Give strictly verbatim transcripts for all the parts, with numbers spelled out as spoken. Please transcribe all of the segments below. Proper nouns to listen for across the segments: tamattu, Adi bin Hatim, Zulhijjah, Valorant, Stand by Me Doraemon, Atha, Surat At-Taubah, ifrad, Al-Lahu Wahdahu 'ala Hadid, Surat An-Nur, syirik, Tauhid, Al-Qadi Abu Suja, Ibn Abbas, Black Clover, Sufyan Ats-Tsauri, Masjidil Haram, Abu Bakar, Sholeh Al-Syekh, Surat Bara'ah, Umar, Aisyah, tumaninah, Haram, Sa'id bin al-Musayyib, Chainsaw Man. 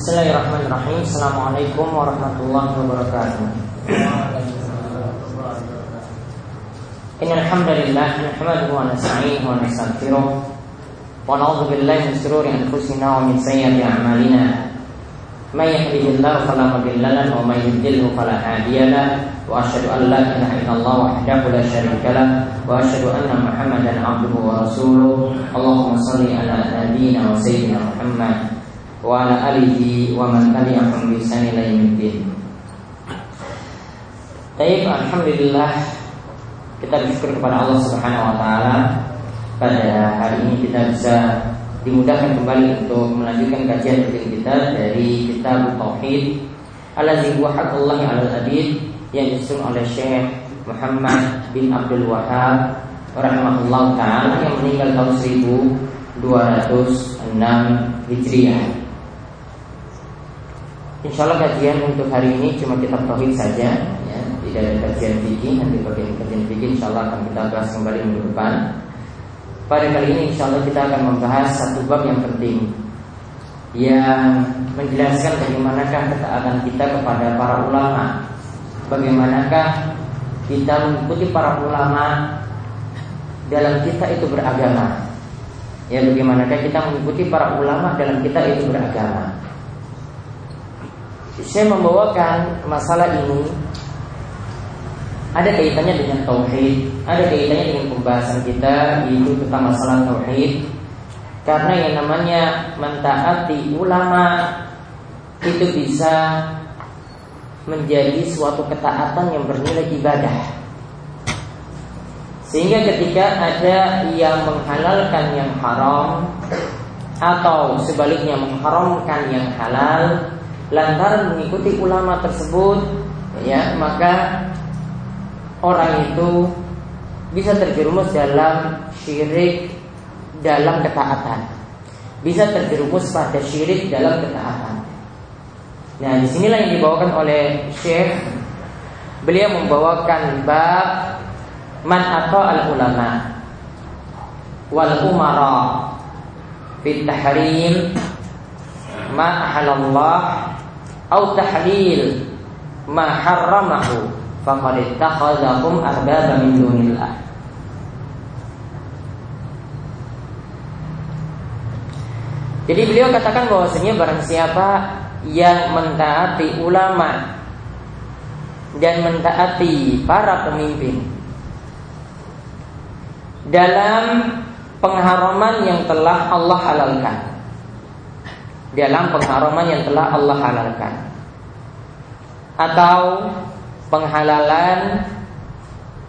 Bismillahirrahmanirrahim. Assalamualaikum warahmatullahi wabarakatuh. Innal hamdalillah nahmaduhu wa nasta'inuhu wa nastaghfiruh wa na'udzu billahi min shururi anfusina wa min sayyiati a'malina. May yahdihillahu fala mudilla lahu wa may yudlil fala hadiya lahu. Wa asyhadu an la ilaha illallah wahdahu la syarika lah wa asyhadu anna Muhammadan abduhu wa rasuluh. Allahumma shalli ala nabiyyina wa sayyidina Muhammad wa ala alihi wa man tabi'ahum bi ihsan ila yaumil. Baik, alhamdulillah kita bersyukur kepada Allah Subhanahu wa taala pada hari ini kita bisa dimudahkan kembali untuk melanjutkan kajian penting kita dari kitab Tauhid Al-Lahu Wahdahu 'ala Hadid yang disusun oleh Syekh Muhammad bin Abdul Wahab rahimahullah ta'ala yang meninggal tahun seribu dua ratus enam Hijriah. InsyaAllah kajian untuk hari ini cuma kitab Tauhid saja ya. Tidak ada kajian fikih. Nanti bagian kajian fikih insyaAllah akan kita bahas kembali minggu depan. Pada kali ini insyaAllah kita akan membahas satu bab yang penting yang menjelaskan bagaimanakah ketaatan kita kepada para ulama, bagaimanakah kita mengikuti para ulama dalam kita itu beragama. Ya, bagaimanakah kita mengikuti para ulama dalam kita itu beragama. Saya membawakan masalah ini ada kaitannya dengan tauhid, ada kaitannya dengan pembahasan kita yaitu tentang masalah tauhid. Karena yang namanya mentaati ulama itu bisa menjadi suatu ketaatan yang bernilai ibadah. Sehingga ketika ada yang menghalalkan yang haram atau sebaliknya mengharamkan yang halal lantaran mengikuti ulama tersebut ya, maka orang itu bisa terjerumus dalam syirik dalam ketaatan, bisa terjerumus pada syirik dalam ketaatan. Nah, disinilah yang dibawakan oleh Syekh. Beliau membawakan bab man ata'al ulama wal umara fit tahrim ma ahalallah au tahlil ma harramahu faqad ittakhadhum arbaba min dunillah. Jadi beliau katakan bahwasanya barang siapa yang mentaati ulama dan mentaati para pemimpin dalam pengharaman yang telah Allah halalkan, dalam pengharaman yang telah Allah halalkan atau penghalalan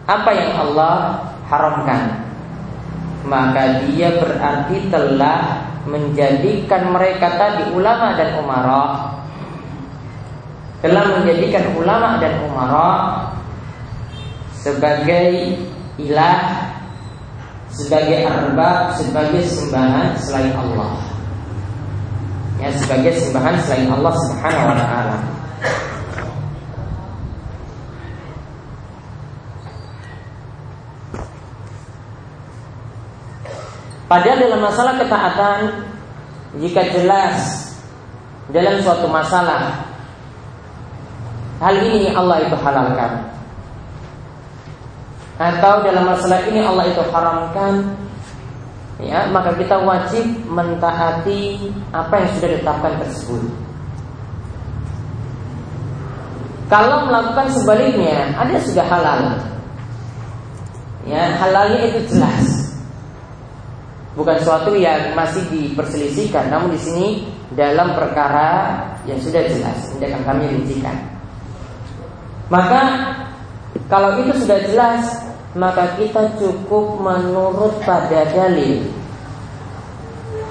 apa yang Allah haramkan, maka dia berarti telah menjadikan mereka tadi ulama dan umara, telah menjadikan ulama dan umara sebagai ilah, sebagai arbab, sebagai sembahan selain Allah ya, sebagai sembahan selain Allah Subhanahu wa ta'ala. Padahal dalam masalah ketaatan, jika jelas dalam suatu masalah hal ini Allah itu halalkan atau dalam masalah ini Allah itu haramkan ya, maka kita wajib mentaati apa yang sudah ditetapkan tersebut. Kalau melakukan sebaliknya, ada sudah halal ya, halalnya itu jelas, bukan suatu yang masih diperselisihkan. Namun di sini dalam perkara yang sudah jelas, ini akan kami rincikan. Maka kalau itu sudah jelas, maka kita cukup menurut pada dalil.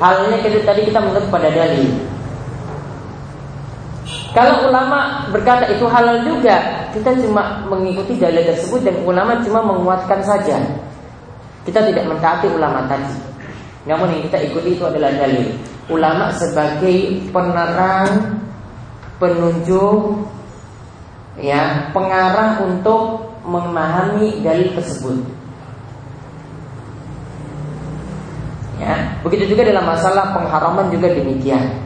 Halnya tadi kita menurut pada dalil. Kalau ulama berkata itu halal juga, kita cuma mengikuti dalil tersebut dan ulama cuma menguatkan saja. Kita tidak mentaati ulama tadi. Namun yang kita ikuti itu adalah dalil ulama sebagai penerang, penunjuk ya, pengarah untuk memahami dalil tersebut ya. Begitu juga dalam masalah pengharaman juga demikian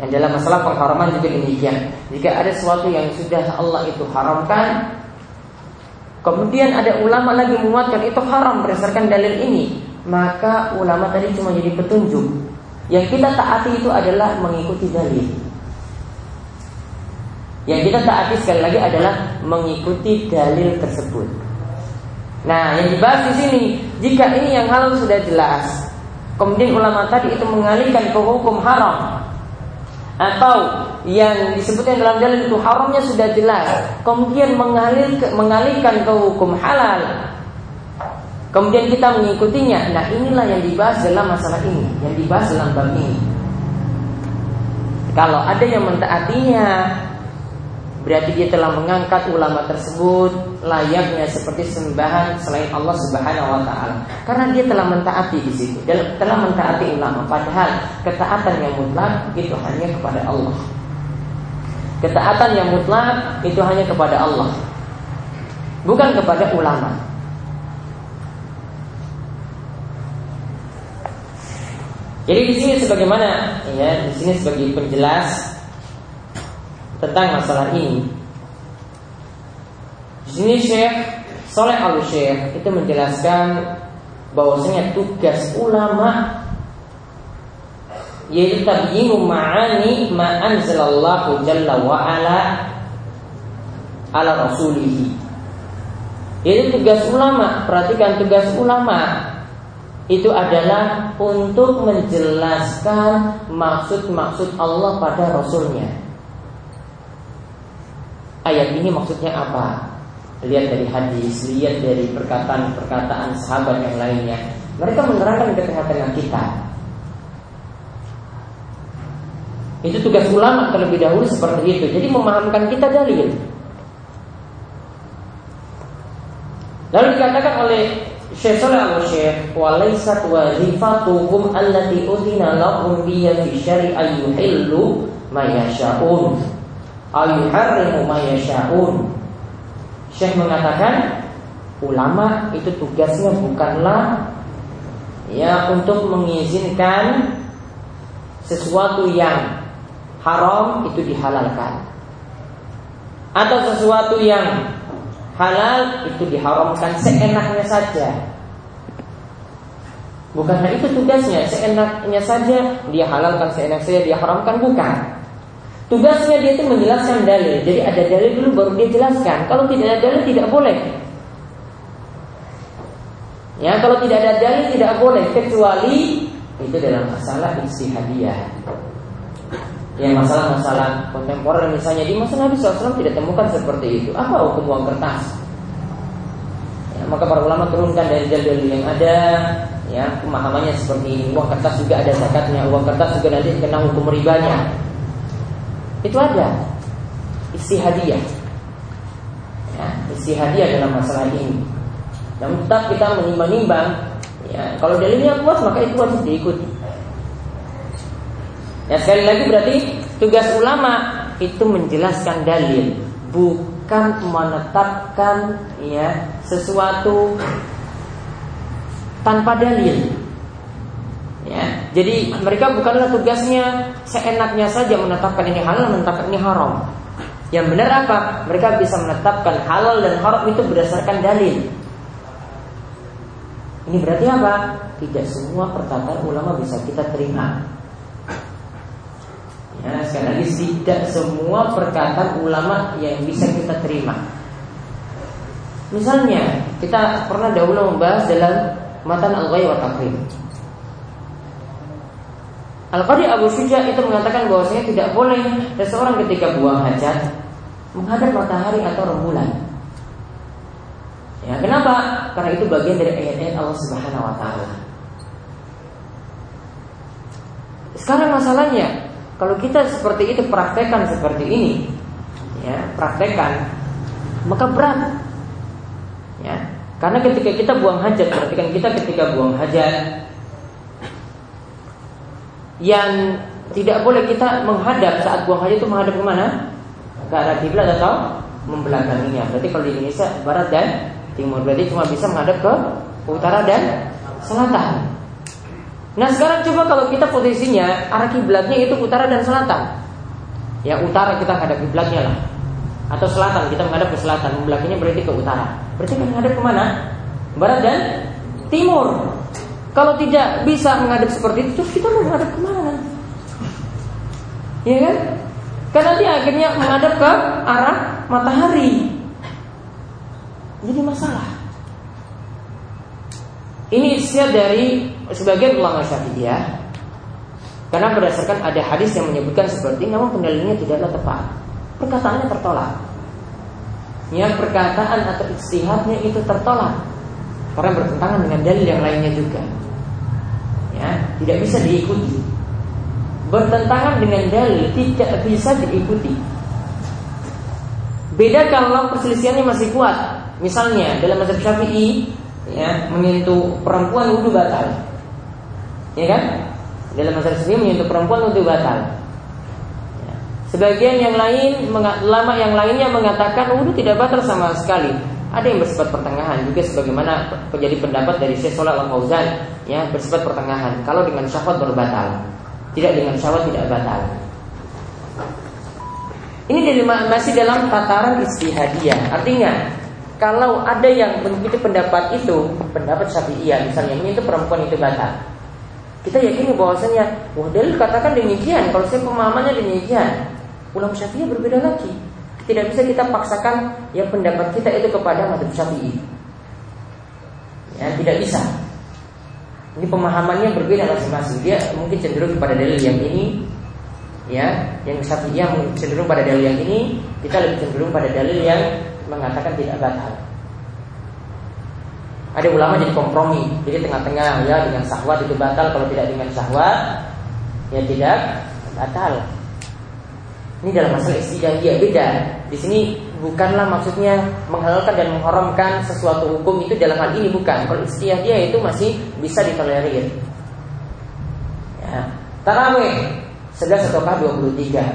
Dan dalam masalah pengharaman juga demikian. Jika ada sesuatu yang sudah Allah itu haramkan, kemudian ada ulama lagi menguatkan itu haram berdasarkan dalil ini, maka ulama tadi cuma jadi petunjuk. Yang kita taati itu adalah mengikuti dalil. Yang kita taati sekali lagi adalah mengikuti dalil tersebut. Nah, yang dibahas di sini, jika ini yang halal sudah jelas, kemudian ulama tadi itu mengalihkan ke hukum haram, atau yang disebutnya dalam dalil itu haramnya sudah jelas, kemudian mengalir ke, mengalihkan ke hukum halal, kemudian kita mengikutinya. Nah, inilah yang dibahas dalam masalah ini, yang dibahas dalam bab ini. Kalau ada yang mentaatinya, berarti dia telah mengangkat ulama tersebut layaknya seperti sembahan selain Allah Subhanahu wa taala. Karena dia telah mentaati di situ, telah mentaati ulama, padahal ketaatan yang mutlak itu hanya kepada Allah. Ketaatan yang mutlak itu hanya kepada Allah, bukan kepada ulama. Jadi di sini sebagaimana ya, di sini sebagai penjelas tentang masalah ini. Di sini Syekh Sholeh Al-Syekh itu menjelaskan bahwasanya tugas ulama yaitu tabyinu ma'ani ma anzalallahu jalla wa ala ala rasulih. Yaitu tugas ulama, perhatikan tugas ulama itu adalah untuk menjelaskan maksud-maksud Allah pada Rasulnya. Ayat ini maksudnya apa? Lihat dari hadis, lihat dari perkataan-perkataan sahabat yang lainnya. Mereka menerangkan ke tengah-tengah kita. Itu tugas ulama terlebih dahulu seperti itu. Jadi memahamkan kita dalil. Lalu dikatakan oleh Syekh Sholeh Al-Syekh, "Walaysat wazifatuhum allati udina lahum biya fi syari'a yuhillu ma yasha'un." Al-Harimu Mayasha'un. Syekh mengatakan ulama itu tugasnya bukanlah ya untuk mengizinkan sesuatu yang haram itu dihalalkan, atau sesuatu yang halal itu diharamkan seenaknya saja. Bukanlah itu tugasnya. Seenaknya saja dia halalkan, seenaknya saja dia haramkan, bukan. Tugasnya dia itu menjelaskan dalil. Jadi ada dalil dulu baru dia jelaskan. Kalau tidak ada dalil tidak boleh. Ya, kalau tidak ada dalil tidak boleh, kecuali itu dalam masalah ijtihadiyah. Ya, masalah-masalah kontemporer misalnya di masa Nabi shallallahu alaihi wasallam tidak temukan seperti itu. Apa hukum uang kertas? Ya, maka para ulama turunkan dari dalil yang ada. Ya, pemahamannya seperti ini. Uang kertas juga ada zakatnya. Uang kertas juga nanti kena hukum ribanya. Itu ada ijtihadiyah, ya, ijtihadiyah dalam masalah ini. Namun tetap kita menimbang-nimbang ya, kalau dalilnya kuat maka itu wajib diikuti. Ya, sekali lagi berarti tugas ulama itu menjelaskan dalil, bukan menetapkan ya sesuatu tanpa dalil. Ya, jadi mereka bukanlah tugasnya seenaknya saja menetapkan ini halal, menetapkan ini haram. Yang benar apa? Mereka bisa menetapkan halal dan haram itu berdasarkan dalil. Ini berarti apa? Tidak semua perkataan ulama bisa kita terima. Ya, sekali lagi tidak semua perkataan ulama yang bisa kita terima. Misalnya kita pernah dahulu membahas dalam Matan Al-Ghayah wa Taqrib. Al-Qadi Abu Suja itu mengatakan bahwasanya tidak boleh seseorang ketika buang hajat menghadap matahari atau rembulan. Ya, kenapa? Karena itu bagian dari ayat-ayat Allah Subhanahu wa taala. Sekarang masalahnya, kalau kita seperti itu praktekkan seperti ini, ya, praktekkan maka berat. Ya, karena ketika kita buang hajat, perhatikan kita ketika buang hajat, yang tidak boleh kita menghadap saat buang hajat itu menghadap kemana? Ke arah kiblat atau membelakanginya. Berarti kalau di Indonesia barat dan timur, berarti cuma bisa menghadap ke utara dan selatan. Nah sekarang coba kalau kita posisinya arah kiblatnya itu utara dan selatan. Ya utara kita menghadap kiblatnya lah, atau selatan kita menghadap ke selatan, membelakanginya berarti ke utara. Berarti kita menghadap kemana? Barat dan timur. Kalau tidak bisa menghadap seperti itu, kita mau menghadap kemana? Iya kan? Karena dia akhirnya menghadap ke arah matahari. Jadi masalah. Ini istilah dari sebagian ulama Syafi'iyah. Karena berdasarkan ada hadis yang menyebutkan seperti ini, namun pendalilannya tidaklah tepat. Perkataannya tertolak. Ya, perkataan atau ijtihadnya itu tertolak karena bertentangan dengan dalil yang lainnya juga. Ya, tidak bisa diikuti. Bertentangan dengan dalil tidak bisa diikuti. Beda kalau perselisihannya masih kuat. Misalnya dalam mazhab Syafi'i, ya, menyentuh perempuan wudu batal. Ya kan? Dalam mazhab Syafi'i menyentuh perempuan wudu batal. Ya. Sebagian yang lain, ulama yang lainnya mengatakan wudu tidak batal sama sekali. Ada yang bersifat pertengahan juga sebagaimana menjadi pendapat dari Syekh Sholeh Al-Fauzan, ya, bersifat pertengahan. Kalau dengan syahwat baru batal. Tidak dengan syahwat tidak batal. Ini dari, masih dalam tataran ijtihadiyah. Artinya, kalau ada yang mengikuti pendapat itu, pendapat Syafi'iyah misalnya, ini itu perempuan itu batal. Kita yakini bahwasanya, wah dalil katakan demikian, kalau saya pemahamannya demikian. Ulama Syafi'iyah berbeda lagi. Tidak bisa kita paksakan ya pendapat kita itu kepada mazhab Syafi'i. Ya, tidak bisa. Ini pemahamannya berbeda masing-masing. Dia mungkin cenderung kepada dalil yang ini, ya, yang Syafi'iyah cenderung pada dalil yang ini, kita lebih cenderung pada dalil yang mengatakan tidak batal. Ada ulama jadi kompromi, jadi tengah-tengah, ya dengan syahwat itu batal, kalau tidak dengan syahwat ya tidak batal. Ini dalam masalah ijtihadiyah beda. Di sini bukanlah maksudnya menghalalkan dan mengharamkan sesuatu hukum itu dalam hal ini bukan. Kalau ijtihadiyah itu masih bisa ditolerir. Ya. Tarawih sebelas atau dua puluh tiga.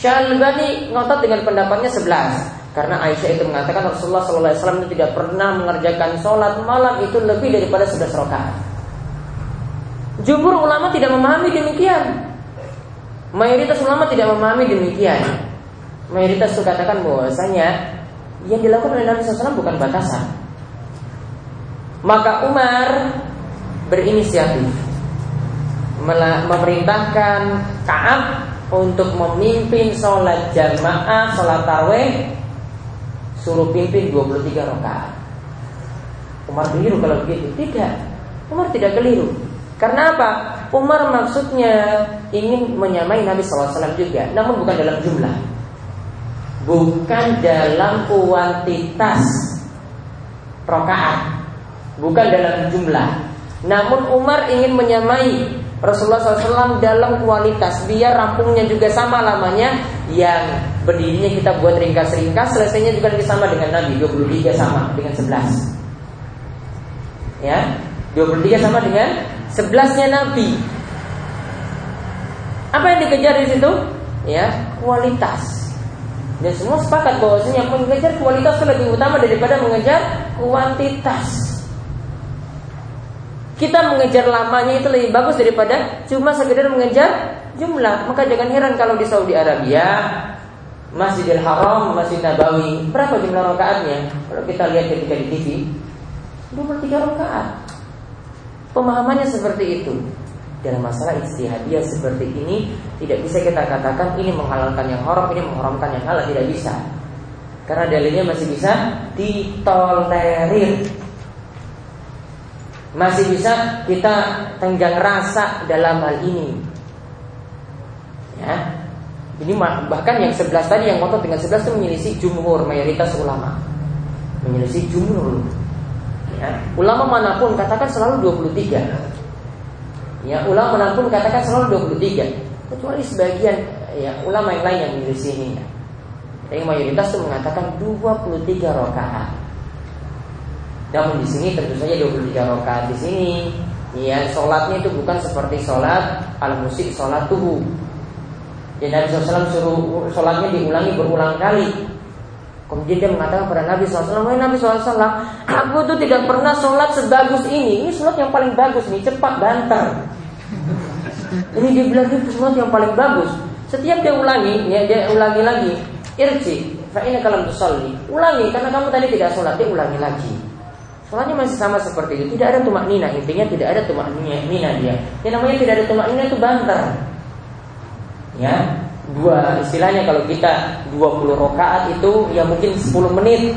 Syekh Al-Albani ngotot dengan pendapatnya sebelas karena Aisyah itu mengatakan Rasulullah sallallahu alaihi wasallam tidak pernah mengerjakan sholat malam itu lebih daripada sebelas rakaat. Jumhur ulama tidak memahami demikian. Mayoritas ulama tidak memahami demikian. Mayoritas itu katakan bahwasanya yang dilakukan oleh Nabi sallallahu alaihi wasallam bukan batasan. Maka Umar berinisiatif memerintahkan Ka'ab untuk memimpin sholat jamaah, sholat tarawih, suruh pimpin dua puluh tiga rakaat. Umar keliru kalau begitu? Tidak, Umar tidak keliru. Karena apa? Umar maksudnya ingin menyamai Nabi sallallahu alaihi wasallam juga, namun bukan dalam jumlah, bukan dalam kuantitas rakaat, bukan dalam jumlah. Namun Umar ingin menyamai Rasulullah sallallahu alaihi wasallam dalam kualitas, biar rampungnya juga sama lamanya. Yang berdirinya kita buat ringkas-ringkas, selesainya juga sama dengan Nabi. Dua puluh tiga sama dengan sebelas. Ya, dua puluh tiga sama dengan sebelasnya Nabi. Apa yang dikejar di situ? Ya, kualitas. Dan semua sepakat bahwasanya mengejar kualitas itu lebih utama daripada mengejar kuantitas. Kita mengejar lamanya itu lebih bagus daripada cuma sekedar mengejar jumlah. Maka jangan heran kalau di Saudi Arabia, Masjidil Haram, Masjid Nabawi, berapa jumlah rakaatnya? Kalau kita lihat ketika di T V, dua puluh tiga rakaat. Pemahamannya seperti itu. Dalam masalah ijtihadiyah seperti ini, tidak bisa kita katakan ini menghalalkan yang haram, ini mengharamkan yang halal, tidak bisa. Karena dalilnya masih bisa ditolerir. Masih bisa kita tenggang rasa dalam hal ini, ya. Ini bahkan yang sebelas tadi, yang ngotot dengan sebelas itu menyelisih jumhur, mayoritas ulama, menyelisih jumhur, ya. Ulama manapun katakan selalu dua puluh tiga, ya. Ulama manapun katakan selalu dua puluh tiga, kecuali sebagian, ya, ulama yang lain yang menyelisih ini, ya. Yang mayoritas itu mengatakan dua puluh tiga rakaat. Namun di sini tentu saja dua puluh tiga rakaat di sini, ya, sholatnya itu bukan seperti sholat al-musik, sholat tubuh. Ya, Nabi sallallahu alaihi wasallam suruh sholatnya diulangi berulang kali. Kemudian dia mengatakan kepada Nabi sallallahu alaihi wasallam, "Wahai Nabi sallallahu alaihi wasallam, aku tuh tidak pernah sholat sebagus ini. Ini sholat yang paling bagus nih, cepat banter." Ini dia bilang itu sholat yang paling bagus. Setiap dia ulangi, ya, dia ulangi lagi. Irji, fa innaka lam tusalli. Ulangi karena kamu tadi tidak sholat. Dia ulangi lagi. Sholatnya masih sama seperti itu. Tidak ada tumaknina. Intinya tidak ada tumaknina dia. Yang namanya tidak ada tumaknina itu banter. Ya, dua istilahnya kalau kita dua puluh rakaat itu ya mungkin sepuluh menit.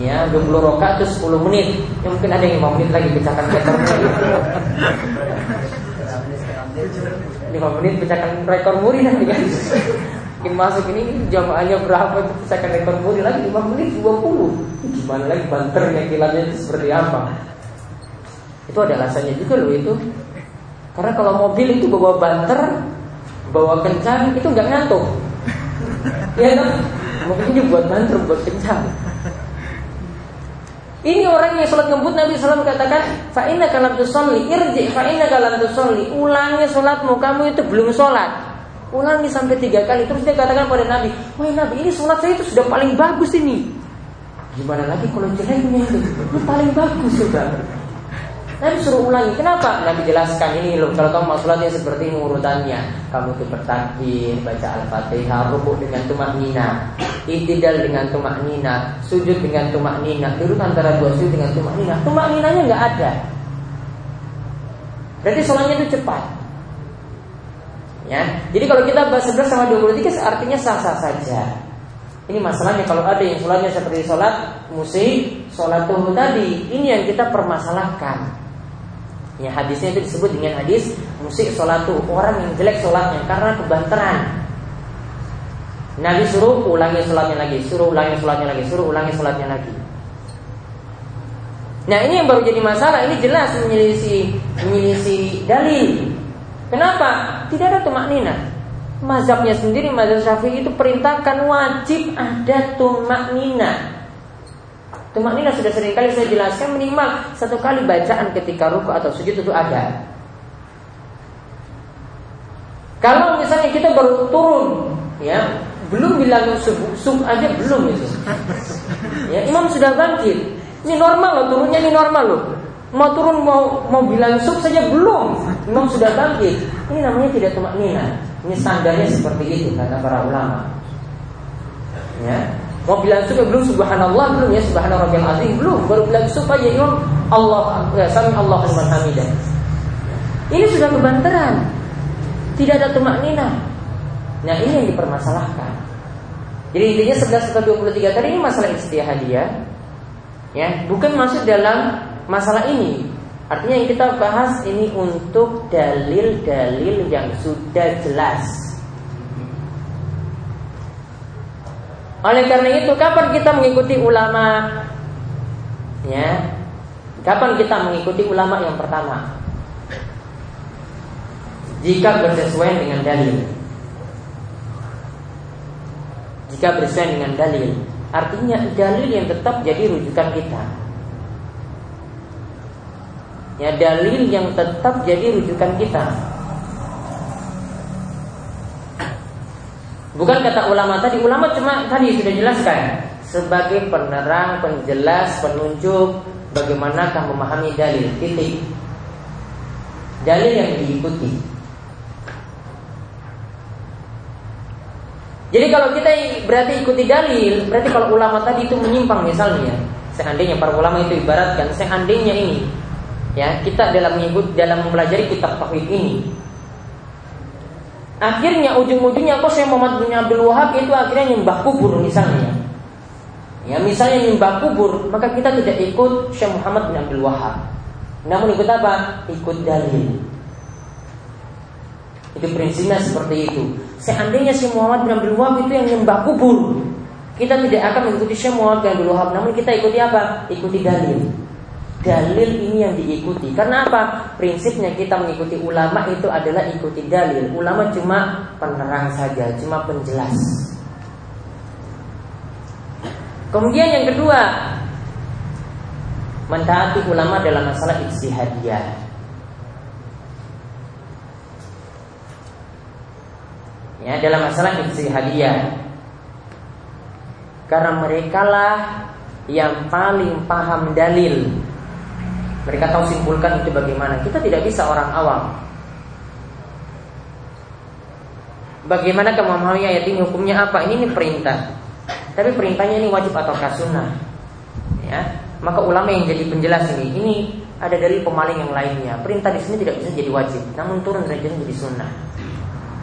Ya, dua puluh rakaat itu sepuluh menit. Ya mungkin ada yang lima menit lagi pecahkan rekornya. lima menit pecahkan rekor muri nanti kan. Mungkin masuk ini jamaahnya berapa pecahkan rekor muri lagi lima menit dua puluh. Gimana lagi banternya kilanya itu seperti apa? Itu ada alasannya juga loh itu. Karena kalau mobil itu bawa banter, bawa kencang itu nggak ngantuk, ya kan? Mungkin dia buat banter, buat kencang. Ini orang yang sholat ngebut. Nabi sallallahu alaihi wasallam katakan, fa innaka lam tusalli, irji, fa innaka lam tusalli. Ulangi sholatmu, kamu itu belum sholat. Ulangi sampai tiga kali. Terus dia katakan pada Nabi, wah Nabi, ini sholat saya itu sudah paling bagus ini. Gimana lagi kalau jeleknya itu? Itu paling bagus sudah. Nabi suruh ulangi, kenapa? Nabi jelaskan ini loh, kalau kamu sholatnya seperti ini urutannya. Kamu itu bertakbir, baca Al-Fatihah, rukuk dengan tumaknina, iktidal dengan tumaknina, sujud dengan tumaknina, duduk antara dua sujud dengan tumaknina. Tumakninanya gak ada. Berarti sholatnya itu cepat. Ya, jadi kalau kita bahas sebelas sama dua puluh tiga artinya sah-sah saja. Ini masalahnya kalau ada yang sholatnya seperti sholat musik, sholat tuh tadi. Ini yang kita permasalahkan. Ya, hadisnya itu disebut dengan hadis musik sholat tuh. Orang yang jelek sholatnya karena kebanteran. Nabi suruh ulangi sholatnya lagi, suruh ulangi sholatnya lagi, suruh ulangi sholatnya lagi. Nah ini yang baru jadi masalah. Ini jelas menyelisih, menyelisih dalil. Kenapa? Tidak ada tumaknina. Mazhabnya sendiri, mazhab Syafi'i itu perintahkan wajib ada tumaknina. Tumaknina sudah sering kali saya jelaskan, minimal satu kali bacaan ketika rukuk atau sujud itu ada. Kalau misalnya kita baru turun, ya belum bilang subuh, subuh aja belum itu. Ya, imam sudah bangkit. Ini normal loh, turunnya ini normal loh. Mau turun mau mau bilang subuh saja belum, imam sudah bangkit. Ini namanya tidak tumaknina. Ini standarnya seperti itu kata para ulama. Ya, mau bilang subuh belum, subhanallah belum, ya subhanarabbil azim belum, baru bilang subuh aja imam Allah ya, sami Allahu liman hamidah. Ini sudah kebanteran. Tidak ada tumaknina. Nah, ini yang dipermasalahkan. Jadi intinya sebelas sampai dua puluh tiga tadi ini masalah istihadiyah. Ya, bukan masuk dalam masalah ini. Artinya yang kita bahas ini untuk dalil-dalil yang sudah jelas. Oleh karena itu, kapan kita mengikuti ulama? Ya, kapan kita mengikuti ulama yang pertama? Jika bersesuaian dengan dalil. Jika bersesuaian dengan dalil, artinya dalil yang tetap jadi rujukan kita. Ya, dalil yang tetap jadi rujukan kita. Bukan kata ulama tadi. Ulama cuma tadi sudah jelaskan sebagai penerang, penjelas, penunjuk bagaimanakah memahami dalil. Titik. Dalil yang diikuti. Jadi kalau kita berarti ikuti dalil, berarti kalau ulama tadi itu menyimpang misalnya. Seandainya para ulama itu ibaratkan, seandainya ini. Ya, kita dalam mengikut dalam mempelajari kitab Tauhid ini. Akhirnya ujung-ujungnya kok Syekh Muhammad bin Abdul Wahab itu akhirnya nyembah kubur misalnya. Ya, misalnya nyembah kubur, maka kita tidak ikut Syekh Muhammad bin Abdul Wahab. Namun ikut apa? Ikut dalil. Itu prinsipnya seperti itu. Seandainya Syekh Muhammad bin Abdul Wahab itu yang nyembah kubur, kita tidak akan mengikuti Syekh Muhammad bin Abdul Wahab, namun kita ikuti apa? Ikuti dalil. Dalil ini yang diikuti. Karena apa? Prinsipnya kita mengikuti ulama itu adalah ikuti dalil. Ulama cuma penerang saja, cuma penjelas. Kemudian yang kedua, mentaati ulama dalam masalah ijtihadiyah. Ya, dalam masalah ijtihadiyah. Karena merekalah yang paling paham dalil. Mereka tahu simpulkan itu bagaimana. Kita tidak bisa orang awam. Bagaimana memahami ayat ini, hukumnya apa? Ini, ini perintah. Tapi perintahnya ini wajib atau sunnah? Ya. Maka ulama yang jadi penjelas ini, ini ada dari pemaling yang lainnya. Perintah di sini tidak bisa jadi wajib, namun turun derajat jadi sunnah.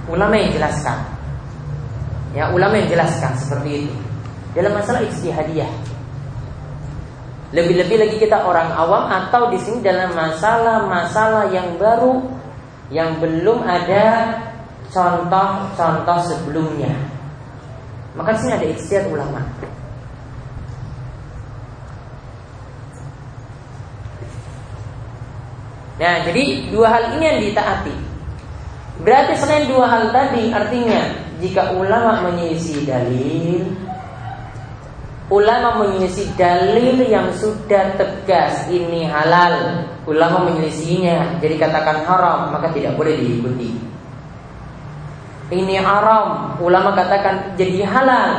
Ulama yang jelaskan. Ya, ulama yang jelaskan seperti itu. Dalam masalah ijtihadiyah. Lebih-lebih lagi kita orang awam, atau di sini dalam masalah-masalah yang baru yang belum ada contoh-contoh sebelumnya. Maka sini ada ijtihad ulama. Nah, jadi dua hal ini yang ditaati. Berarti selain dua hal tadi, artinya jika ulama menyelisih dalil, ulama menyelisih dalil yang sudah tegas ini halal, ulama menyelisihinya, jadi katakan haram, maka tidak boleh diikuti. Ini haram, ulama katakan jadi halal,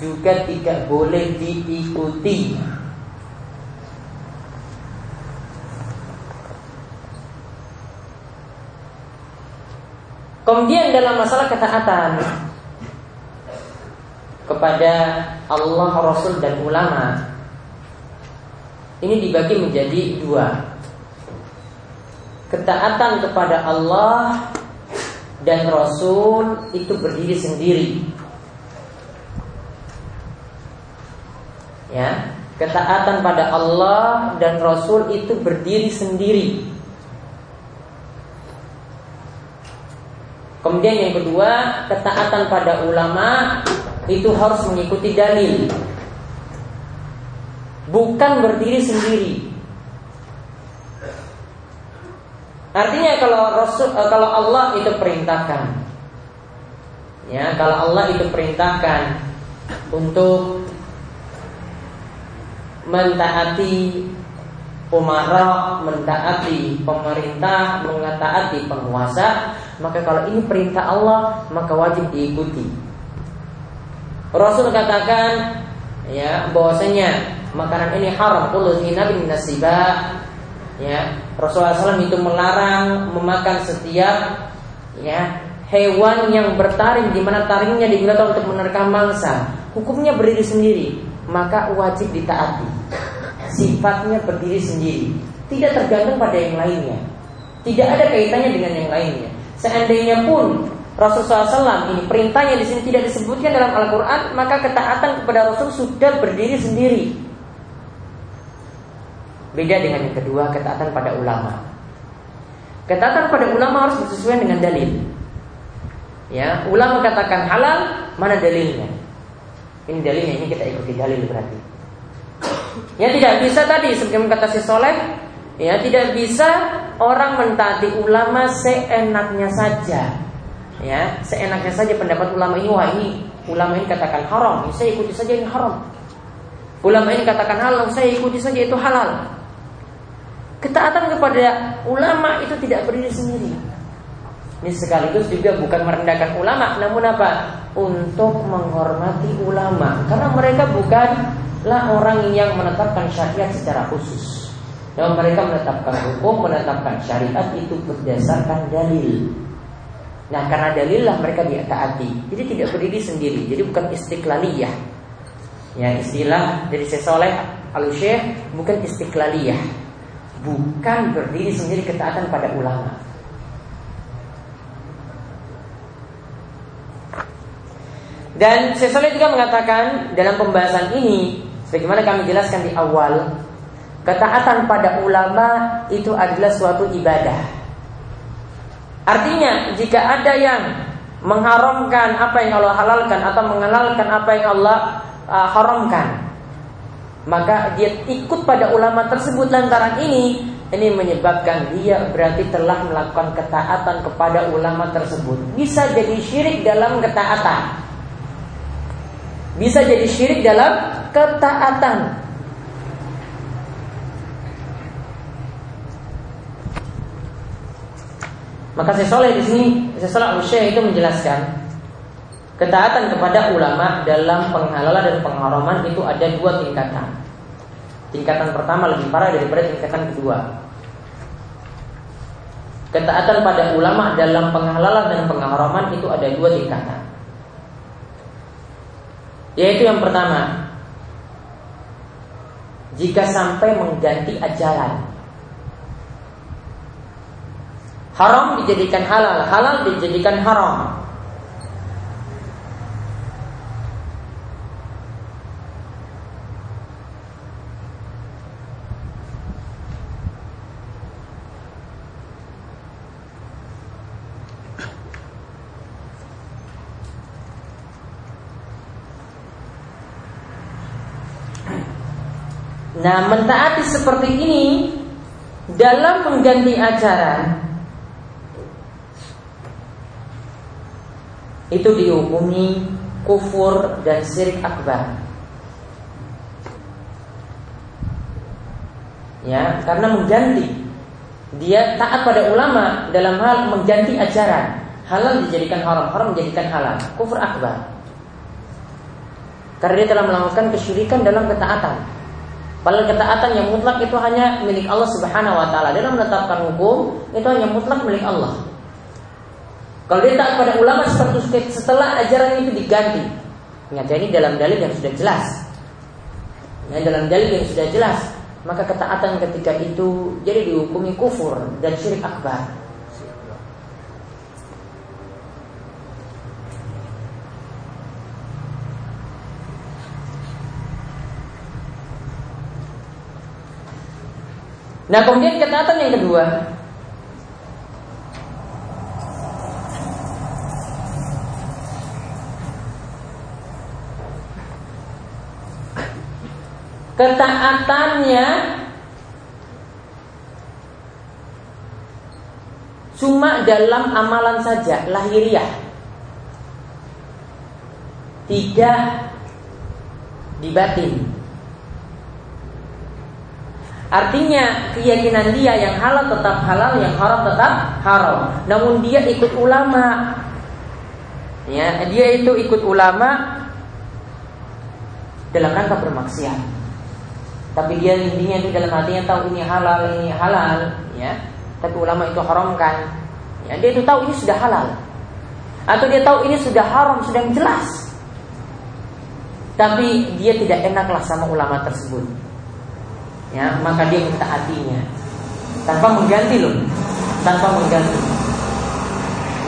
juga tidak boleh diikuti. Kemudian dalam masalah ketaatan kepada Allah, Rasul, dan ulama, ini dibagi menjadi dua. Ketaatan kepada Allah dan Rasul itu berdiri sendiri, ya. Ketaatan pada Allah dan Rasul itu berdiri sendiri. Kemudian yang kedua, ketaatan pada ulama itu harus mengikuti dalil, bukan berdiri sendiri. Artinya kalau Rasul, kalau Allah itu perintahkan, ya, kalau Allah itu perintahkan untuk mentaati umara, mentaati pemerintah, mentaati penguasa, maka kalau ini perintah Allah, maka wajib diikuti. Rasul katakan, ya, bahwasanya makanan ini haram, kullu zina bin nasiba, ya. Rasulullah shallallahu alaihi wasallam itu melarang memakan setiap, ya, hewan yang bertaring, di mana taringnya digunakan untuk menerkam mangsa. Hukumnya berdiri sendiri, maka wajib ditaati. Sifatnya berdiri sendiri, tidak tergantung pada yang lainnya, tidak ada kaitannya dengan yang lainnya. Seandainya pun Rasulullah shallallahu alaihi wasallam ini perintahnya di sini tidak disebutkan dalam Al-Quran, maka ketaatan kepada Rasul sudah berdiri sendiri. Beda dengan yang kedua, ketaatan pada ulama. Ketaatan pada ulama harus bersesuaian dengan dalil. Ya, ulama katakan halal, mana dalilnya? Ini dalilnya, ini kita ikuti dalil berarti. Ya, tidak bisa tadi sebelum kata Syekh Sholeh, ya, tidak bisa orang mentaati ulama seenaknya saja. Ya, seenaknya saja pendapat ulama ini, wah ini ulama ini katakan haram, saya ikuti saja ini haram. Ulama ini katakan halal, saya ikuti saja itu halal. Ketaatan kepada ulama itu tidak berdiri sendiri. Ini sekaligus juga bukan merendahkan ulama, namun apa? Untuk menghormati ulama, karena mereka bukan lah orang yang menetapkan syariat secara khusus. Dan mereka menetapkan hukum, menetapkan syariat itu berdasarkan dalil. Nah, karena dalil lah mereka ditaati. Jadi tidak berdiri sendiri. Jadi bukan istiklaliyah. Ya, istilah dari Syekh Sholeh Al-Syekh, bukan istiklaliyah. Bukan berdiri sendiri ketaatan pada ulama. Dan Syekh Sholeh juga mengatakan dalam pembahasan ini, sebagaimana kami jelaskan di awal, ketaatan pada ulama itu adalah suatu ibadah. Artinya, jika ada yang mengharamkan apa yang Allah halalkan atau menghalalkan apa yang Allah uh, haramkan, maka dia ikut pada ulama tersebut lantaran ini, ini menyebabkan dia berarti telah melakukan ketaatan kepada ulama tersebut. Bisa jadi syirik dalam ketaatan. Bisa jadi syirik dalam ketaatan. Maka Syekh Sholeh di sini, Syekh Sholeh Al-Syekh itu menjelaskan Ketaatan kepada ulama dalam penghalalan dan pengharaman itu ada dua tingkatan. Tingkatan pertama lebih parah daripada tingkatan kedua. Ketaatan pada ulama dalam penghalalan dan pengharaman itu ada dua tingkatan. Yaitu yang pertama, jika sampai mengganti ajaran. Haram dijadikan halal, halal dijadikan haram. Nah, mentaati seperti ini dalam mengganti ajaran itu dihukumi kufur dan syirik akbar. Ya, karena mengganti, dia taat pada ulama dalam hal mengganti ajaran. Halal dijadikan haram, haram dijadikan halal, kufur akbar. Karena dia telah melakukan kesyirikan dalam ketaatan. Padahal ketaatan yang mutlak itu hanya milik Allah Subhanahu wa taala. Dalam menetapkan hukum itu hanya mutlak milik Allah. Kalau dia taat pada ulama setelah ajaran itu diganti. Nyata ini dalam dalil yang sudah jelas. Ya, dalam dalil yang sudah jelas, maka ketaatan ketika itu jadi dihukumi kufur dan syirik akbar. Nah, kemudian ketaatan yang kedua, ketaatannya cuma dalam amalan saja, lahiriah, tidak di batin. Artinya keyakinan dia yang halal tetap halal, yang haram tetap haram. Namun dia ikut ulama, ya, dia itu ikut ulama dalam rangka bermaksiat. Tapi dia intinya itu dalam hatinya tahu ini halal, ini halal, ya. Tapi ulama itu haramkan. Ya, dia itu tahu ini sudah halal, atau dia tahu ini sudah haram, sudah jelas. Tapi dia tidak enaklah sama ulama tersebut. Ya, maka dia mentaatinya tanpa mengganti loh, tanpa mengganti.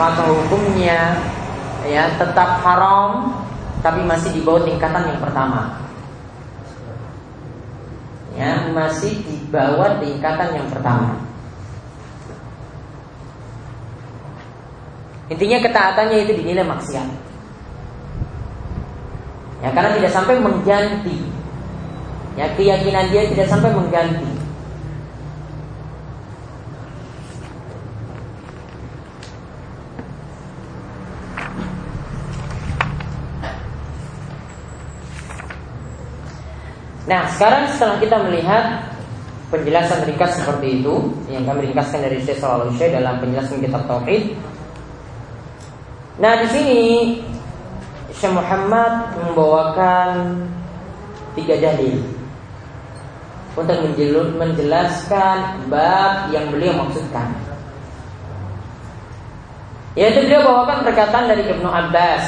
Maka hukumnya ya tetap haram, tapi masih di bawah tingkatan yang pertama. Ya, masih di bawah tingkatan yang pertama. Intinya ketaatannya itu dinilai maksiat. Ya, karena tidak sampai mengganti. Ya, keyakinan dia tidak sampai mengganti. Nah, sekarang setelah kita melihat penjelasan ringkas seperti itu yang kami ringkaskan dari Syekh Sholeh Al-Syekh dalam penjelasan kitab Tauhid. Nah, di sini Syekh Muhammad membawakan tiga dalil untuk menjelaskan bab yang beliau maksudkan. Yaitu beliau bawakan perkataan dari Ibnu Abbas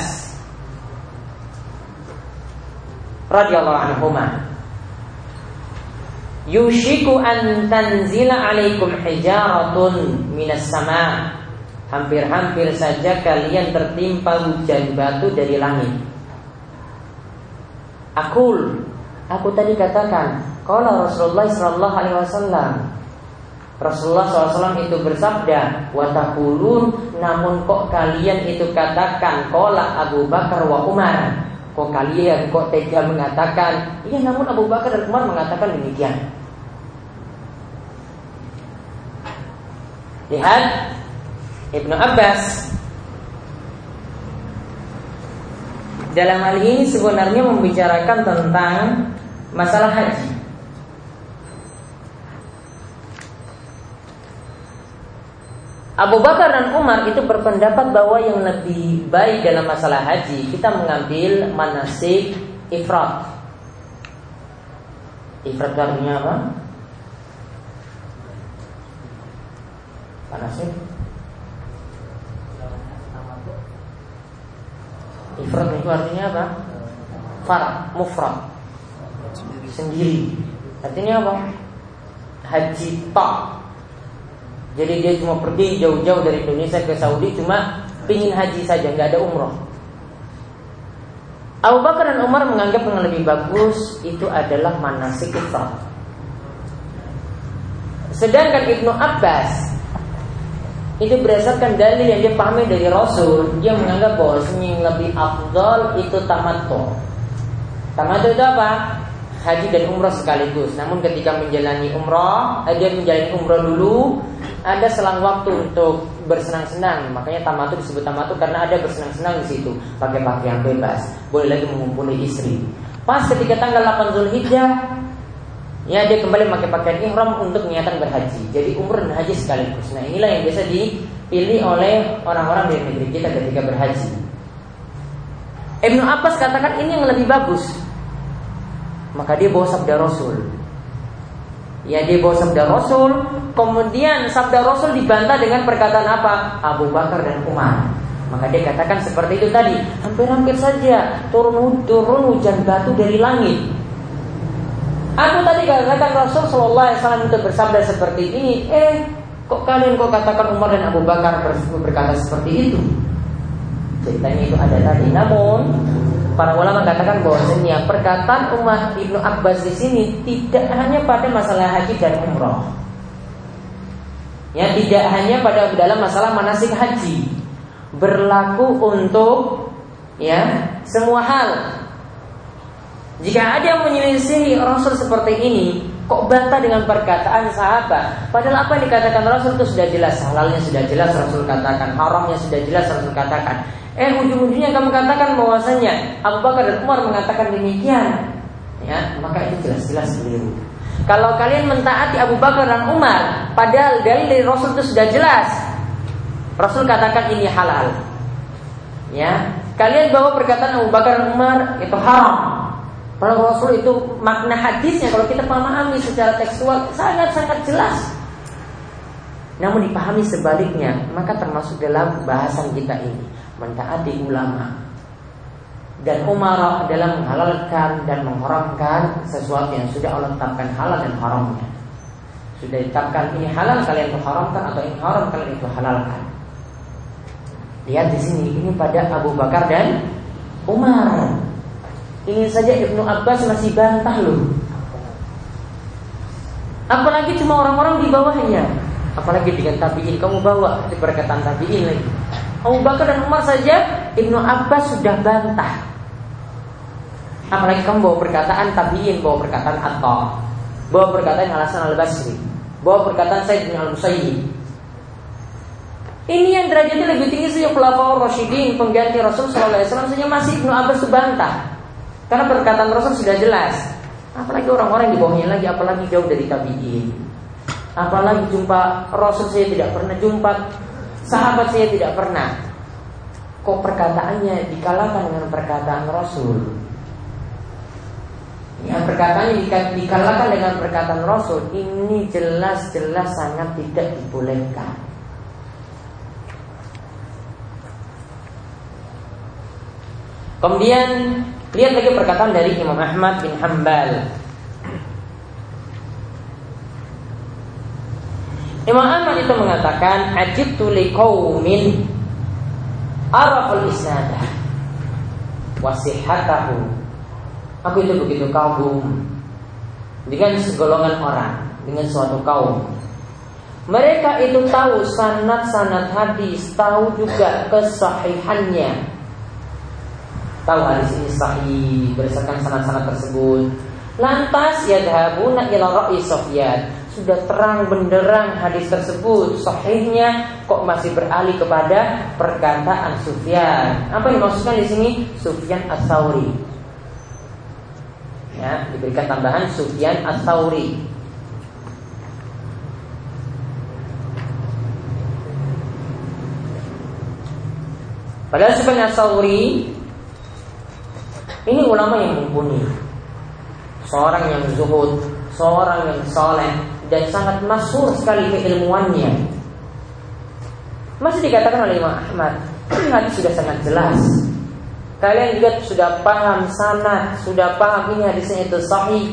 radhiyallahu anhuma, yushiku an tanzila alaikum hijaratun minas sama. Hampir-hampir saja kalian tertimpa hujan batu dari langit. Akul, aku tadi katakan, qala Rasulullah sallallahu alaihi wasallam, Rasulullah sallallahu alaihi wasallam itu bersabda, wa taqulun, namun kok kalian itu katakan, qala Abu Bakar wa Umar. Kok kalian kok tega mengatakan, iya namun Abu Bakar dan Umar mengatakan demikian. Lihat Ibnu Abbas dalam hal ini sebenarnya membicarakan tentang masalah haji. Abu Bakar dan Umar itu berpendapat bahwa yang lebih baik dalam masalah haji kita mengambil manasik ifrat. Ifrat artinya apa? Manasik ifrat itu artinya apa? Farad, mufrad, sendiri. Artinya apa? Haji tok. Jadi dia cuma pergi jauh-jauh dari Indonesia ke Saudi, cuma pingin haji saja, nggak ada umroh. Abu Bakar dan Umar menganggap yang lebih bagus itu adalah manasik ifrad. Sedangkan Ibnu Abbas itu berdasarkan dalil yang dia pahami dari Rasul, dia menganggap bahwa yang lebih afdal itu tamattu. Tamattu itu apa? Haji dan umrah sekaligus. Namun ketika menjalani umrah, dia menjalani umrah dulu, ada selang waktu untuk bersenang-senang. Makanya tamattu disebut tamattu karena ada bersenang-senang di situ, pakai pakaian bebas, boleh lagi mengumpuli istri. Pas ketika tanggal delapan Zulhijjah, ya dia kembali pakai pakaian ihram untuk niatan berhaji. Jadi umrah dan haji sekaligus. Nah, inilah yang biasa dipilih oleh orang-orang dari negeri kita ketika berhaji. Ibnu Abbas katakan ini yang lebih bagus. Maka dia bawa sabda Rasul. Ya dia bawa sabda Rasul. Kemudian sabda Rasul dibantah dengan perkataan apa? Abu Bakar dan Umar. Maka dia katakan seperti itu tadi. Hampir-hampir saja turun, turun hujan batu dari langit. Aku tadi katakan Rasul Sallallahu Alaihi Wasallam itu bersabda seperti ini. Eh kok kalian kok katakan Umar dan Abu Bakar berkata seperti itu? Ceritanya itu ada tadi. Namun para ulama katakan bahwasanya perkataan Umar Ibnu Abbas di sini tidak hanya pada masalah haji dan umrah. Ya, tidak hanya pada dalam masalah manasik haji. Berlaku untuk ya, semua hal. Jika ada yang menyelisihi Rasul seperti ini, kok bantah dengan perkataan sahabat? Padahal apa yang dikatakan Rasul itu sudah jelas, halalnya sudah jelas Rasul katakan, haramnya sudah jelas Rasul katakan. Eh ujung-ujungnya kamu katakan bahwasanya Abu Bakar dan Umar mengatakan demikian, ya maka itu jelas-jelas keliru. Kalau kalian mentaati Abu Bakar dan Umar, padahal dalil dari Rasul itu sudah jelas. Rasul katakan ini halal, ya kalian bawa perkataan Abu Bakar dan Umar itu haram. Padahal Rasul itu makna hadisnya kalau kita pahami secara tekstual sangat-sangat jelas. Namun dipahami sebaliknya, maka termasuk dalam bahasan kita ini mentaati ulama dan umara dalam menghalalkan dan mengharamkan sesuatu yang sudah Allah tetapkan halal dan haramnya. Sudah ditetapkan ini halal kalian itu haramkan, atau ini haram kalian itu halalkan. Lihat di sini ini pada Abu Bakar dan Umar. Ini saja Ibnu Abbas masih bantah loh. Apalagi cuma orang-orang di bawahnya. Apalagi dengan tabi'in kamu bawa di perkataan tabi'in lagi. Abu Bakar dan Umar saja Ibnu Abbas sudah bantah. Apalagi kamu bawa perkataan tabi'in, bawa perkataan Atha, bawa perkataan Hasan al-Basri, bawa perkataan Sa'id bin al-Musayyib. Ini yang derajatnya lebih tinggi saja Khulafaur Rasyidin, pengganti Rasul sallallahu alaihi wasallam saja masih Ibnu Abbas bantah. Karena perkataan Rasul sudah jelas. Apalagi orang-orang di bawahnya lagi, apalagi jauh dari tabi'in. Apalagi jumpa Rasul saya tidak pernah jumpa, sahabat saya tidak pernah. Kok perkataannya dikalahkan dengan perkataan Rasul? Ya, perkataannya dikalahkan dengan perkataan Rasul. Ini jelas-jelas sangat tidak dibolehkan. Kemudian lihat lagi perkataan dari Imam Ahmad bin Hanbal. Imam Ahmad itu mengatakan ajibtu liqaumin araful isnada wa sihhatahu. Aku itu begitu kagum dengan segolongan orang, dengan suatu kaum. Mereka itu tahu sanad-sanad hadis, tahu juga kesahihannya. Tahu hadis ini sahih berdasarkan sanad-sanad tersebut. Lantas yadhabuna ila ra'i Sufyan. Sudah terang benderang hadis tersebut sahihnya, kok masih beralih kepada perkataan Sufyan. Apa yang dimaksudkan di sini? Sufyan Ats-Tsauri. Ya, diberikan tambahan Sufyan Ats-Tsauri. Padahal Sufyan Ats-Tsauri ini ulama yang mumpuni, seorang yang zuhud, seorang yang soleh, dan sangat masyhur sekali keilmuannya. Masih dikatakan oleh Imam Ahmad, hadis sudah sangat jelas, kalian juga sudah paham sanad, sudah paham ini hadisnya itu sahih,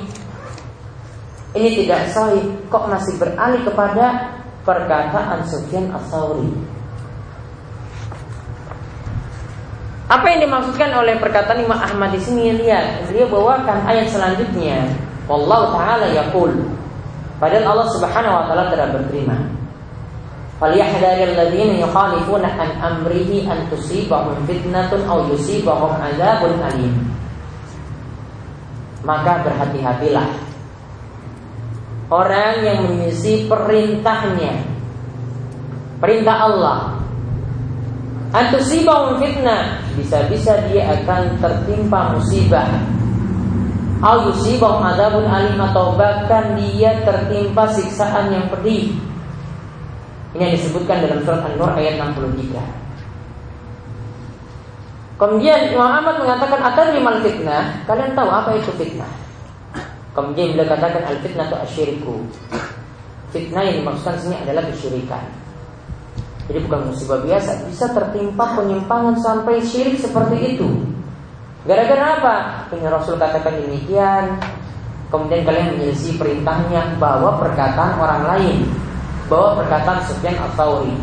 ini tidak sahih, kok masih beralih kepada perkataan Sufyan Ats-Tsauri. Apa yang dimaksudkan oleh perkataan Imam Ahmad di sini? Lihat, beliau bawakan ayat selanjutnya, wallahu ta'ala yaqul, padahal Allah Subhanahu wa ta'ala tidak berfirman, falyahdharil ladzina yukhalifuna an amrihi an tusibahum fitnatun aw yusibahum adzabun alim. Maka berhati-hatilah orang yang menyelisihi perintahnya, perintah Allah, antusibahum fitnah, bisa-bisa dia akan tertimpa musibah, au yusibahum adzabun alim, atau bahkan dia tertimpa siksaan yang pedih. Ini yang disebutkan dalam surat An-Nur ayat enam puluh tiga. Kemudian Imam Ahmad mengatakan atadrimal fitnah, kalian tahu apa itu fitnah? Kemudian beliau katakan al-fitnah itu asyirku, fitnah yang dimaksudkan sini adalah kesyirikan. Jadi bukan musibah biasa, bisa tertimpa penyimpangan sampai syirik seperti itu. Gara-gara apa? Punya Rasul katakan demikian, kemudian kalian menyelisih perintahnya, bawa perkataan orang lain, bawa perkataan Sufyan Ats-Tsauri,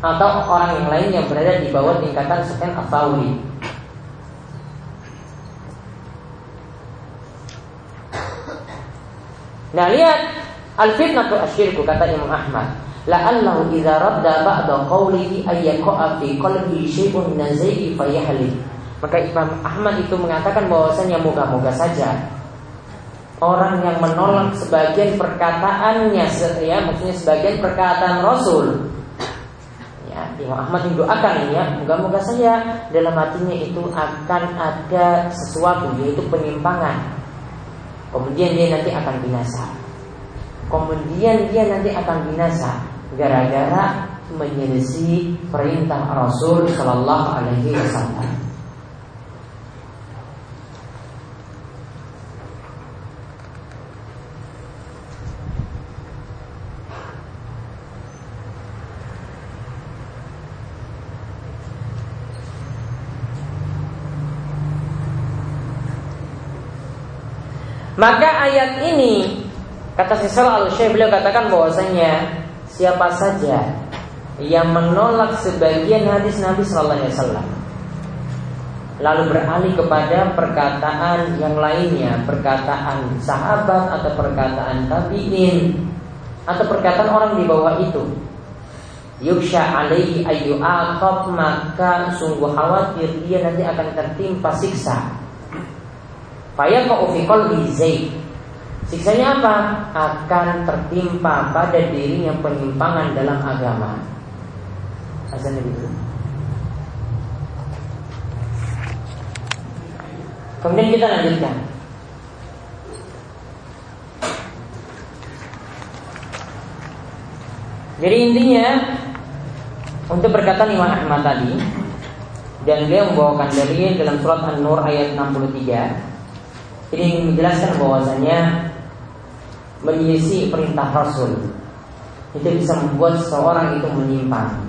atau orang yang lain yang berada di bawah tingkatan Sufyan Ats-Tsauri. Nah lihat, al-fitnatu asyirku, kata Imam Ahmad, la'allahu idza radda ba'da qawlihi ayyaqa'a fi qalbihi shay'un nazai fa yahlik. Maka Imam Ahmad itu mengatakan bahwasanya moga-moga saja orang yang menolak sebagian perkataannya, ya, maksudnya sebagian perkataan Rasul, ya, Imam Ahmad mendoakan, ya, moga-moga saja dalam hatinya itu akan ada sesuatu, yaitu penyimpangan. Kemudian dia nanti akan binasa. Kemudian dia nanti akan binasa gara-gara menyelisih perintah Rasul Sallallahu Alaihi Wasallam. Maka ayat ini, kata Syekh Sholeh Al-Syekh, beliau katakan bahwasanya siapa saja yang menolak sebagian hadis Nabi Sallallahu Alaihi Wasallam lalu beralih kepada perkataan yang lainnya, perkataan sahabat atau perkataan tabi'in atau perkataan orang di bawah itu, yuksha alaihi ayyu'aqab, maka sungguh khawatir dia nanti akan tertimpa siksa. Faya kaufikol bizai, siksanya apa? Akan tertimpa pada dirinya penyimpangan dalam agama. Hasan al-Basri. Kemudian kita lanjutkan. Jadi intinya untuk perkataan Imam Ahmad tadi, dan dia membawakan dari dalam surat An-Nur ayat enam puluh tiga. Ini ingin menjelaskan bahwasannya menyelisih perintah Rasul itu bisa membuat seorang itu menyimpang,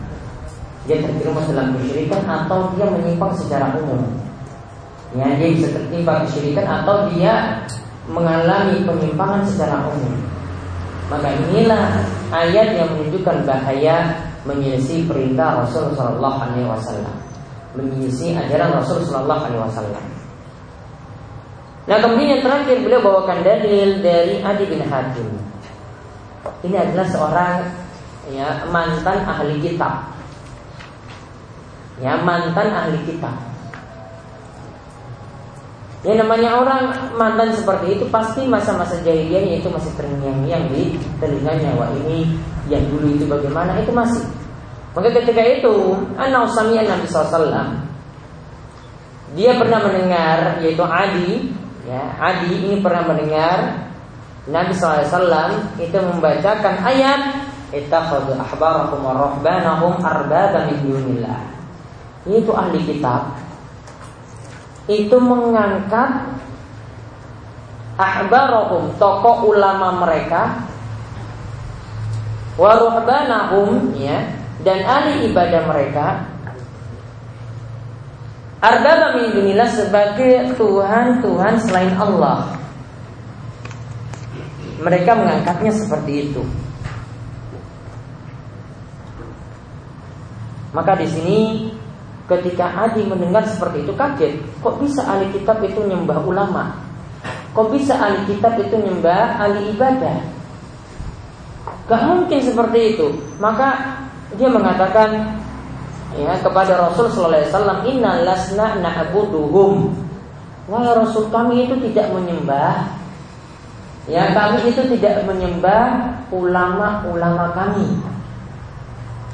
dia terjerumus dalam kesyirikan, atau dia menyimpang secara umum, ya, dia bisa tertimpa kesyirikan atau dia mengalami penyimpangan secara umum. Maka inilah ayat yang menunjukkan bahaya menyelisih perintah Rasul Sallallahu Alaihi Wasallam, menyelisih ajaran Rasul Sallallahu Alaihi Wasallam. Nah kemudian yang terakhir beliau bawakan dalil dari Adi bin Hatim. Ini adalah seorang, ya, mantan ahli kitab, ya, mantan ahli kitab. Yang namanya orang mantan seperti itu pasti masa-masa jahiliyah itu masih terngiang-ngiang di telinganya, wah ini yang dulu itu bagaimana, itu masih. Maka ketika itu ana usami'an Nabi Sallallahu Alaihi Wasallam, dia pernah mendengar, yaitu Adi, ya, Adi ini pernah mendengar Nabi Sallallahu Alaihi Wasallam itu membacakan ayat, ittakhadhu ahbarahum wa ruhbanahum arbaban min dunillah. yaitu ahli kitab, itu mengangkat ahbarahum, tokoh ulama mereka, wa ruhbanahum, ya, dan ahli ibadah mereka, arbaba min dunillah, sebagai tuhan-tuhan selain Allah. Mereka mengangkatnya seperti itu. Maka di sini ketika Adi mendengar seperti itu kaget. Kok bisa ahli kitab itu nyembah ulama? Kok bisa ahli kitab itu nyembah ahli ibadah? Gak mungkin seperti itu. Maka dia mengatakan, ya, kepada Rasul sallallahu alaihi wasallam, "Inna lasna na'buduhum." Wahai Rasul, kami itu tidak menyembah, ya, kami itu tidak menyembah ulama-ulama kami,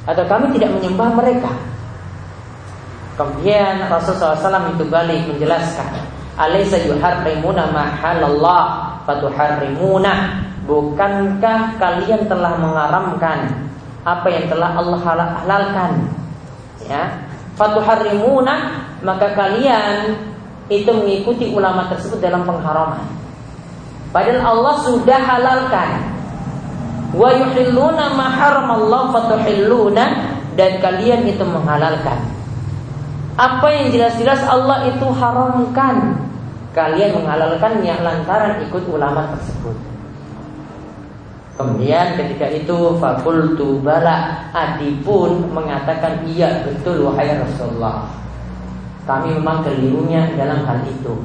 atau kami tidak menyembah mereka. Kemudian Rasulullah sallallahu alaihi wasallam itu balik menjelaskan, "Alaysa yuharrimuna ma halallah fatuharrimuna." Bukankah kalian telah mengharamkan apa yang telah Allah halalkan? Ya, fatuharrimuna, maka kalian itu mengikuti ulama tersebut dalam pengharaman. Padahal Allah sudah halalkan. Wa yuhilluna ma haramallahu fatuhilluna, dan kalian itu menghalalkan apa yang jelas-jelas Allah itu haramkan. Kalian menghalalkannya lantaran ikut ulama tersebut. Kemudian ketika itu faqultu bala, Adi pun mengatakan, iya betul wahai Rasulullah, kami memang kelirunya dalam hal itu.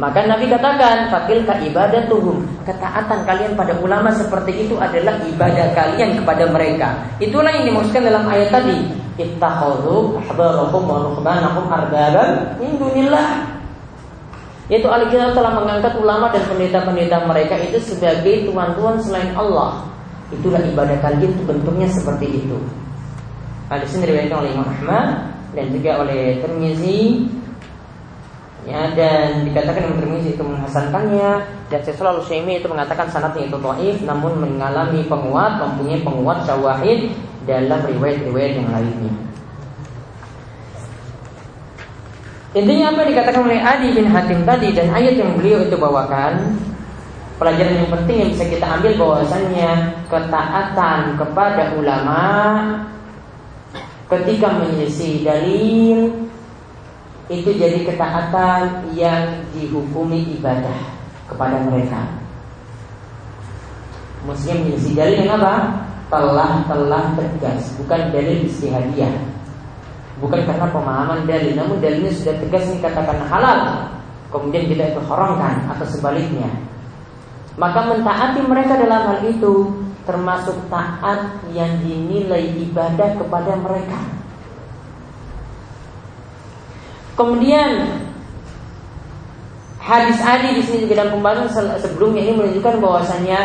Maka Nabi katakan, fakilka ibadatuhum, ketaatan kalian pada ulama seperti itu adalah ibadah kalian kepada mereka. Itulah yang dimaksudkan dalam ayat tadi, ittakhadhu ahbarahum wa ruhbanahum arbaban min dunillah, yaitu al-kitab telah mengangkat ulama dan pendeta-pendeta mereka itu sebagai tuhan-tuhan selain Allah. Itulah ibadah kalian, itu bentuknya seperti itu. Hadis ini diriwayatkan oleh Imam Ahmad dan juga oleh Tirmizi, ya, dan dikatakan Imam Tirmizi itu menghasankannya, dan Syekh Sholeh Al-Syekh itu mengatakan sanadnya itu dhaif namun mengalami penguat, mempunyai penguat syawahid dalam riwayat-riwayat yang lainnya. Intinya apa yang dikatakan oleh Adi bin Hatim tadi dan ayat yang beliau itu bawakan, pelajaran yang penting yang bisa kita ambil bahwasannya ketaatan kepada ulama ketika menyelisih dalil itu jadi ketaatan yang dihukumi ibadah kepada mereka. Maksudnya menyelisih dalil yang apa? Telah-telah tegas, bukan dalil istihadiyah, bukan karena pemahaman dalil, namun dalilnya sudah tegas dikatakan halal, kemudian kita itu haramkan atau sebaliknya. Maka mentaati mereka dalam hal itu termasuk taat yang dinilai ibadah kepada mereka. Kemudian hadis Adi di sini juga dalam pembahasan sebelumnya ini menunjukkan bahwasannya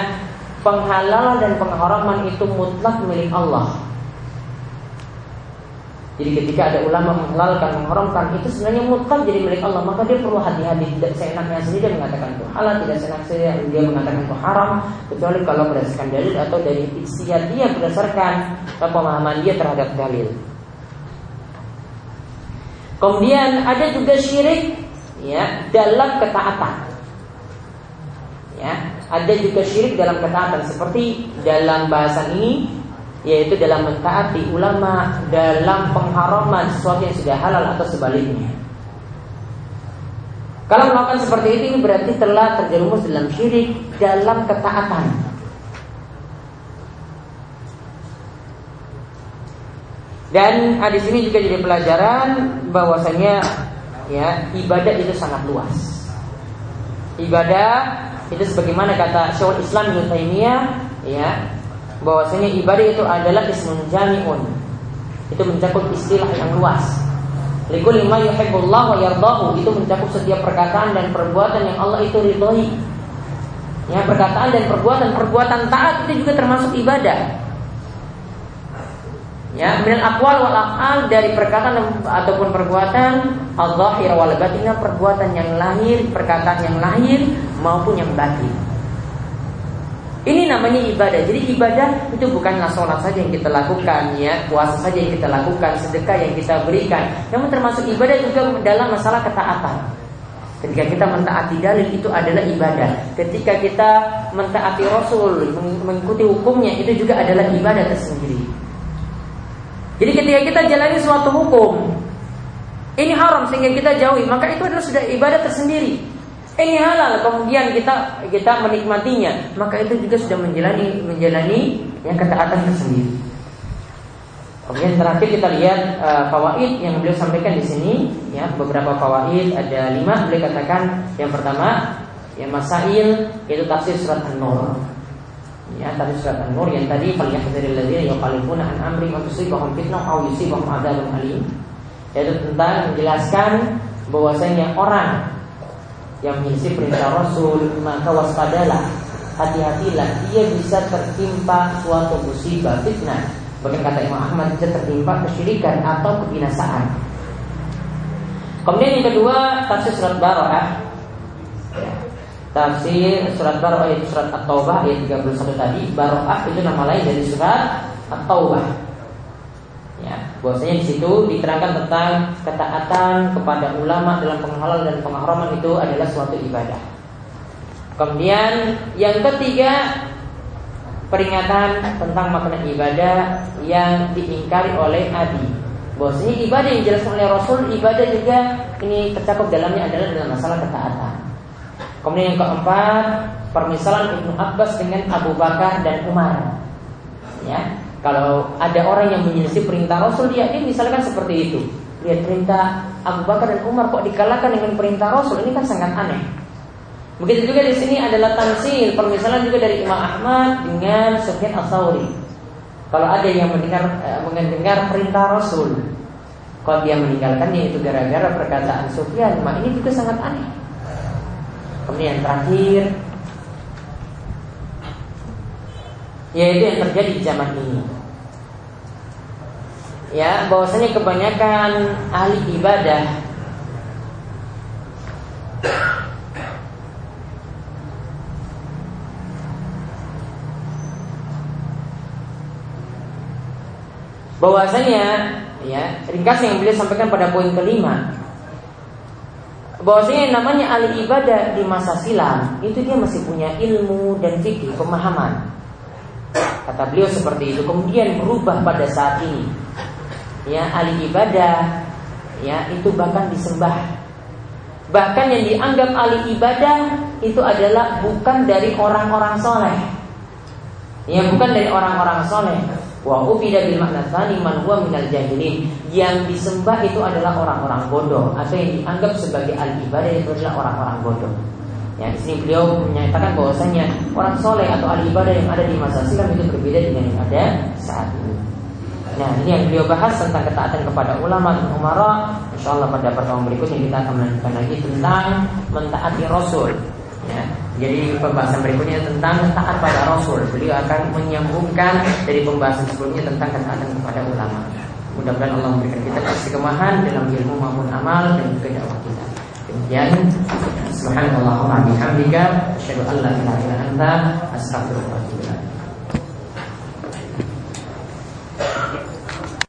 penghalalan dan pengharaman itu mutlak milik Allah. Jadi ketika ada ulama menghalalkan, mengharamkan, itu sebenarnya mutlak jadi milik Allah. Maka dia perlu hati-hati, tidak seenaknya sendiri dia mengatakan itu halal, tidak seenaknya dia mengatakan itu haram, kecuali kalau berdasarkan dalil atau dari ijtihad dia berdasarkan pemahaman dia terhadap dalil. Kemudian ada juga syirik, ya, dalam ketaatan. Ya, ada juga syirik dalam ketaatan seperti dalam bahasan ini, yaitu dalam mentaati ulama, dalam pengharaman sesuatu yang sudah halal atau sebaliknya. Kalau melakukan seperti itu, ini berarti telah terjerumus dalam syirik dalam ketaatan. Dan hadis ini juga jadi pelajaran bahwasanya, ya, ibadah itu sangat luas. Ibadah itu sebagaimana kata Syaikhul Islam Ibnu Taimiyah, ya, bahwasanya ibadah itu adalah ismun jami'un. Itu mencakup istilah yang luas. Likulli ma yuhibbullahu wa yardahu, itu mencakup setiap perkataan dan perbuatan yang Allah itu ridhoi. Ya, perkataan dan perbuatan, perbuatan taat itu juga termasuk ibadah. Ya, minal aqwal wal af'al, dari perkataan ataupun perbuatan, al-zahir wal batin, perbuatan yang lahir, perkataan yang lahir maupun yang batin. Ini namanya ibadah. Jadi ibadah itu bukanlah sholat saja yang kita lakukan, ya, puasa saja yang kita lakukan, sedekah yang kita berikan. Namun termasuk ibadah juga dalam masalah ketaatan. Ketika kita mentaati dalil itu adalah ibadah. Ketika kita mentaati Rasul, mengikuti hukumnya, itu juga adalah ibadah tersendiri. Jadi ketika kita jalani suatu hukum, ini haram sehingga kita jauhi, maka itu adalah sudah ibadah tersendiri. Ini halal kemudian kita kita menikmatinya, maka itu juga sudah menjalani menjalani yang ketaatan tersendiri. Kemudian terakhir kita lihat uh, fawaid yang beliau sampaikan di sini, ya, beberapa fawaid, ada lima beliau katakan. Yang pertama, yang masail, yaitu tafsir surat An-Nur. Ya, tafsir surat An-Nur yang tadi, falyahdharil ladzina yukhalifuna an amrihi an tusibahum fitnah aw yusibahum adzabun alim. Yaitu tentang menjelaskan bahwasanya orang yang mengisi perintah Rasul, maka waspadalah, hati-hatilah, dia bisa tertimpa suatu musibah, fitnah. Bahkan kata Imam Ahmad, bisa tertimpa kesyirikan atau kebinasaan. Kemudian yang kedua, tafsir surat Bara'ah. Tafsir surat Bara'ah yaitu surat At-Taubah ayat tiga puluh satu tadi. Bara'ah itu nama lain dari surat At-Taubah. Ya, bahwasanya di situ diterangkan tentang ketaatan kepada ulama dalam penghalalan dan pengharaman itu adalah suatu ibadah. Kemudian yang ketiga, peringatan tentang makna ibadah yang diingkari oleh Adi. Bahwasanya ibadah yang dijelaskan oleh Rasul, ibadah juga ini tercakup dalamnya adalah dalam masalah ketaatan. Kemudian yang keempat, permisalan Ibn Abbas dengan Abu Bakar dan Umar. Ya, kalau ada orang yang menyelisih perintah Rasul, dia ini misalkan seperti itu. Lihat perintah Abu Bakar dan Umar kok dikalahkan dengan perintah Rasul, ini kan sangat aneh. Begitu juga di sini adalah tamsil, permisalan juga dari Imam Ahmad dengan Sufyan Ats-Tsauri. Kalau ada yang mendengar eh, mendengar perintah Rasul, kalau dia meninggalkannya itu gara-gara perkataan Sufyan, maka ini juga sangat aneh. Kemudian yang terakhir, yaitu yang terjadi di zaman ini. Ya, bahwasanya kebanyakan ahli ibadah bahwasanya, ya, ringkas yang beliau sampaikan pada poin kelima, bahwasanya namanya ahli ibadah di masa silam itu dia masih punya ilmu dan fikih, pemahaman, kata beliau seperti itu. Kemudian berubah pada saat ini, ya, ahli ibadah, ya, itu bahkan disembah, bahkan yang dianggap ahli ibadah itu adalah bukan dari orang-orang soleh, ya, bukan dari orang-orang soleh. Wa ubida bil makna tsani man huwa minal jahilin. Yang disembah itu adalah orang-orang bodoh, atau yang dianggap sebagai ahli ibadah itu adalah orang-orang bodoh. Ya, di sini beliau menyatakan bahwasanya orang soleh atau ahli ibadah yang ada di masa silam itu berbeda dengan yang ada saat ini. Nah, ini yang beliau bahas tentang ketaatan kepada ulama dan umara. Insyaallah pada pertemuan berikutnya kita akan melanjutkan lagi tentang mentaati Rasul. Ya, jadi pembahasan berikutnya tentang taat pada Rasul. Beliau akan menyambungkan dari pembahasan sebelumnya tentang ketaatan kepada ulama. Mudah-mudahan Allah memberikan kita istiqomah dalam ilmu maupun amal dan juga dakwah kita. Demikian, subhanallahumma bihamdika, asyhadu an la ilaha illa anta, astaghfirullah.